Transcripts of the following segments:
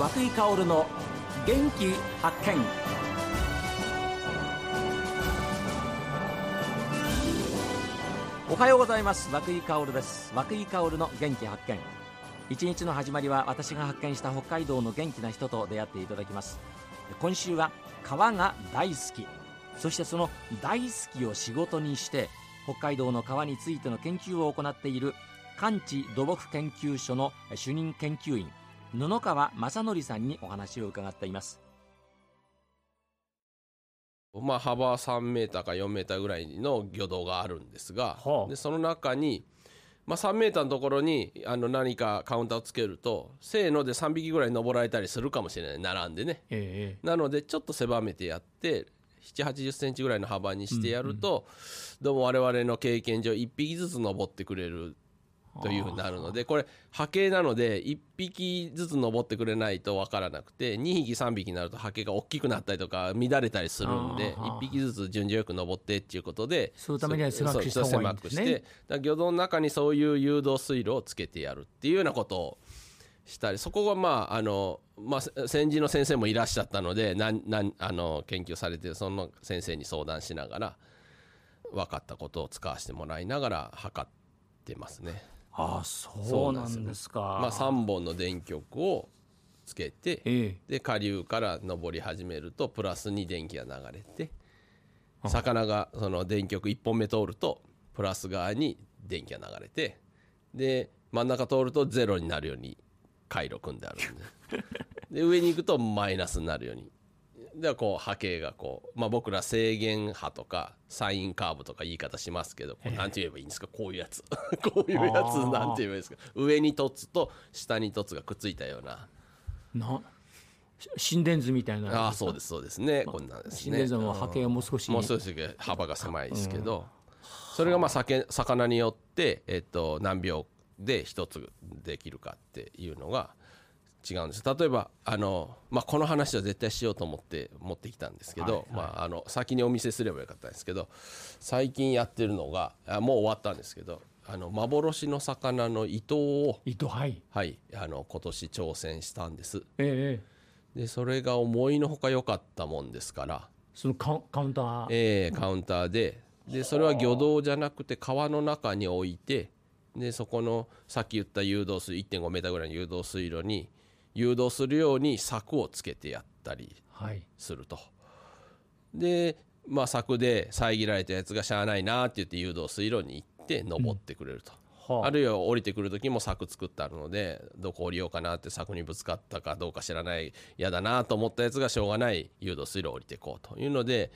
和久井薫の元気発見。おはようございます。和久井薫です。和久井薫の元気発見。一日の始まりは私が発見した北海道の元気な人と出会っていただきます。今週は川が大好き、そしてその大好きを仕事にして北海道の川についての研究を行っている寒地土木研究所の主任研究員布川正則さんにお話を伺っています。幅3メーターか4メーターぐらいの魚道があるんですが、でその中に、3メーターのところに何かカウンターをつけるとせーので3匹ぐらい登られたりするかもしれない、並んでね、なのでちょっと狭めてやって7、80センチぐらいの幅にしてやると、どうも我々の経験上1匹ずつ登ってくれるというふうになるので、これ波形なので1匹ずつ登ってくれないと分からなくて、2匹3匹になると波形が大きくなったりとか乱れたりするんで、1匹ずつ順序よく登ってっていうことで、そういうためには狭くした方がいいんですね。魚道の中にそういう誘導水路をつけてやるっていうようなことをしたり、そこが先人の先生もいらっしゃったので、研究されているその先生に相談しながら分かったことを使わせてもらいながら測ってますね。ああ、そうなんですか。3本の電極をつけて、で下流から登り始めるとプラスに電気が流れて、魚がその電極1本目通るとプラス側に電気が流れて、で真ん中通るとゼロになるように回路組んであるんで、上に行くとマイナスになるように、でこう波形がこう、僕ら正弦波とかサインカーブとか言い方しますけど、なんて言えばいいんですか、こういうやつこういうやつなんて言えばいいですか、上に凸と下に凸がくっついたような心電図みたいな。あ、そうですそうですね、こんなんですね。心電図は波形はもう少し幅が狭いですけど、それが魚によって何秒で一つできるかっていうのが違うんです。例えばこの話は絶対しようと思って持ってきたんですけど、先にお見せすればよかったんですけど、最近やってるのがもう終わったんですけど、幻の魚のイトウを今年挑戦したんです、でそれが思いのほか良かったもんですから、そのカウンターでそれは魚道じゃなくて川の中に置いて、でそこのさっき言った誘導水 1.5 メーターぐらいの誘導水路に誘導するように柵をつけてやったりすると、で、柵で遮られたやつがしゃあないなって言って誘導水路に行って登ってくれると、あるいは降りてくる時も柵作ってあるので、どこ降りようかなって柵にぶつかったかどうか知らない、嫌だなと思ったやつがしょうがない誘導水路を降りていこうというので、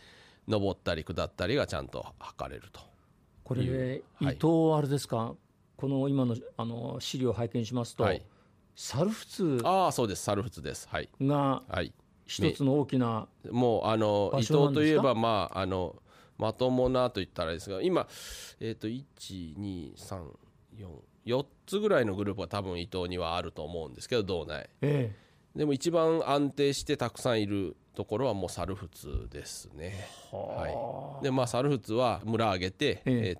登ったり下ったりがちゃんと測れると。これで伊藤あれですか、この今の資料を拝見しますと、猿払です、が一つの大きな場所なんですか。もう伊藤といえば、まともなと言ったらですが、今、1、2、3、4、4つぐらいのグループは多分伊藤にはあると思うんですけど、道内、でも一番安定してたくさんいるところはもう猿払ですね。で猿払は村上げて、伊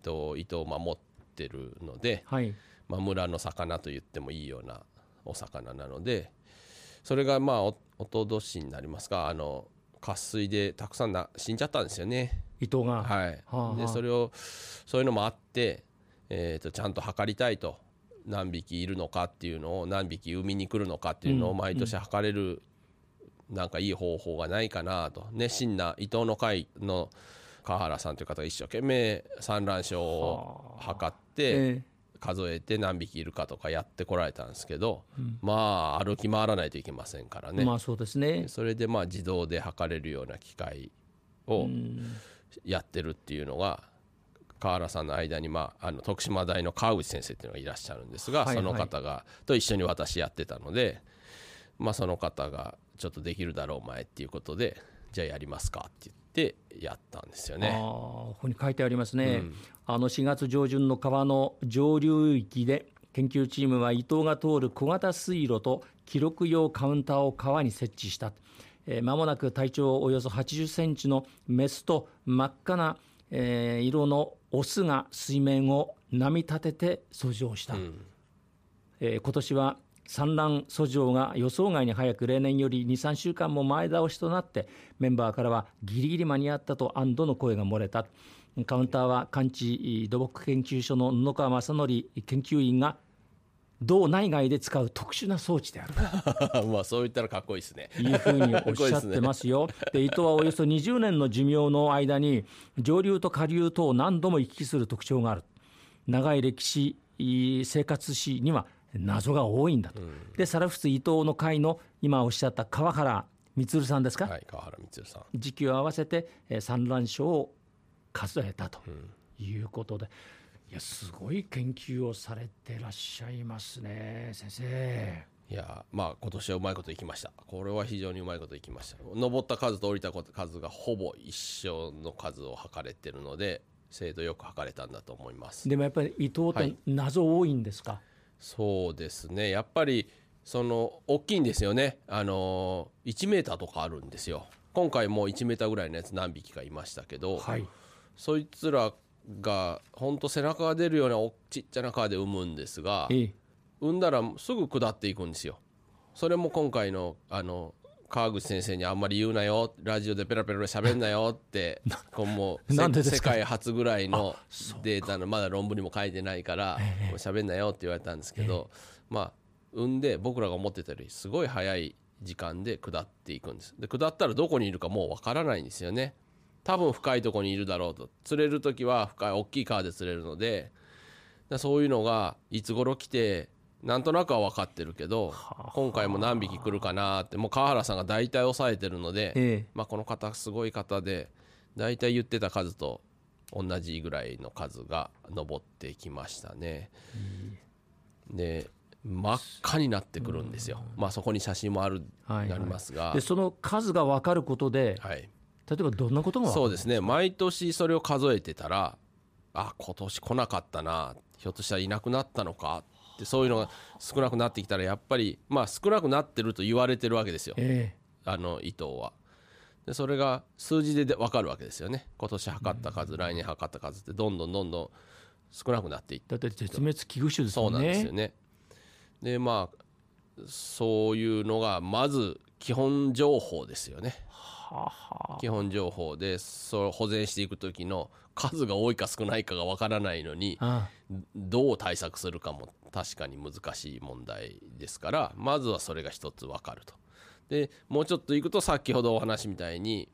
藤を守っててるので、村の魚と言ってもいいようなお魚なので、それがおととしになりますか、渇水でたくさん死んじゃったんですよね、伊藤が。でそういうのもあって、ちゃんと測りたいと、何匹いるのかっていうのを、何匹海に来るのかっていうのを毎年測れる、なんかいい方法がないかなと、熱心な伊藤の会の川原さんという方が一生懸命産卵床を測って数えて何匹いるかとかやってこられたんですけど、歩き回らないといけませんからね。そうですね。それで自動で測れるような機械をやってるっていうのが、川原さんの間に徳島大の川口先生っていうのがいらっしゃるんですが、その方がと一緒に私やってたので、その方がちょっとできるだろう前っていうことで、じゃあやりますかって言ってでやったんですよね。ここに書いてありますね、4月上旬の川の上流域で研究チームは伊藤が通る小型水路と記録用カウンターを川に設置した。間もなく体長およそ80センチのメスと真っ赤な、色のオスが水面を波立てて遡上した。今年は産卵遡上が予想外に早く、例年より 2,3 週間も前倒しとなって、メンバーからはギリギリ間に合ったと安堵の声が漏れた。カウンターは寒地土木研究所の野川正則研究員が、道内外で使う特殊な装置であるまあそう言ったらかっこいいですねいうふうにおっしゃってますよ。で、伊藤はおよそ20年の寿命の間に上流と下流とを何度も行き来する特徴がある。長い歴史生活史には謎が多いんだと。で、猿払伊藤の会の今おっしゃった川原満さんですか、はい、川原満さん、時期を合わせて産卵床を数えたということで、いやすごい研究をされてらっしゃいますね、先生。いや、まあ今年はうまいこといきました。これは非常にうまいこといきました。登った数と降りた数がほぼ一緒の数を測れてるので、精度よく測れたんだと思います。でもやっぱり伊藤って謎多いんですか、はい、そうですね、やっぱりその大きいんですよね。1メーターとかあるんですよ。今回も1メーターぐらいのやつ何匹かいましたけど、はい、そいつらが本当背中が出るようなちっちゃな川で産むんですが、産んだらすぐ下っていくんですよ。それも今回の川口先生にあんまり言うなよ、ラジオでペラペラ喋んなよってもう世界初ぐらいのデータの、まだ論文にも書いてないから喋んなよって言われたんですけど、まあ産んで僕らが思ってたよりすごい早い時間で下っていくんです。で、下ったらどこにいるかもうわからないんですよね。多分深いとこにいるだろうと。釣れるときは深い大きい川で釣れるので、そういうのがいつ頃来てなんとなくは分かってるけど、今回も何匹来るかなって、もう川原さんが大体抑えてるので、まあこの方すごい方で、大体言ってた数と同じぐらいの数が上ってきましたね。で、真っ赤になってくるんですよ。まあそこに写真もある、はいはい、なりますが、でその数が分かることで、はい、例えばどんなことが分かるんですか？そうですね、毎年それを数えてたら、あ、今年来なかったな、ひょっとしたらいなくなったのかって、そういうのが少なくなってきたら、やっぱりまあ少なくなってると言われてるわけですよ、伊藤は。でそれが数字で分かるわけですよね。今年測った数、来年測った数ってどんどんどんどん少なくなっていって、だって絶滅危惧種ですよね。そうなんですよね。で、まあそういうのがまず基本情報ですよね。基本情報で、それ保全していく時の数が多いか少ないかがわからないのに、どう対策するかも確かに難しい問題ですから、まずはそれが一つわかると。でもうちょっといくと、先ほどお話みたいに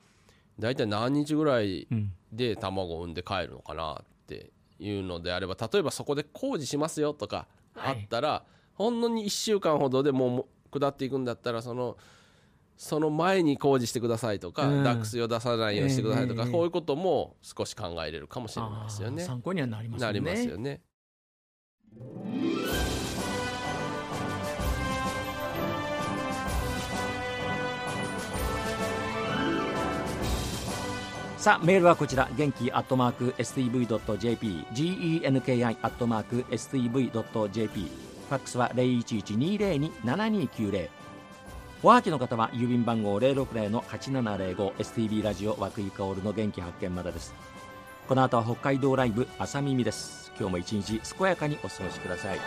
だいたい何日ぐらいで卵を産んで帰るのかなっていうのであれば、例えばそこで工事しますよとかあったら、ほんのに1週間ほどでもう下っていくんだったら、その前に工事してくださいとか、濁水を出さないようにしてくださいとか、こういうことも少し考えれるかもしれないですよね。参考にはなりますよね。なりますよね。さあ、メールはこちら、元気@stv.jp、genki@stv.jp、ファックスは0112027290。おはぎの方は郵便番号 060-8705 STB ラジオ和久井薫の元気発見までです。この後は北海道ライブ朝耳です。今日も一日健やかにお過ごしください。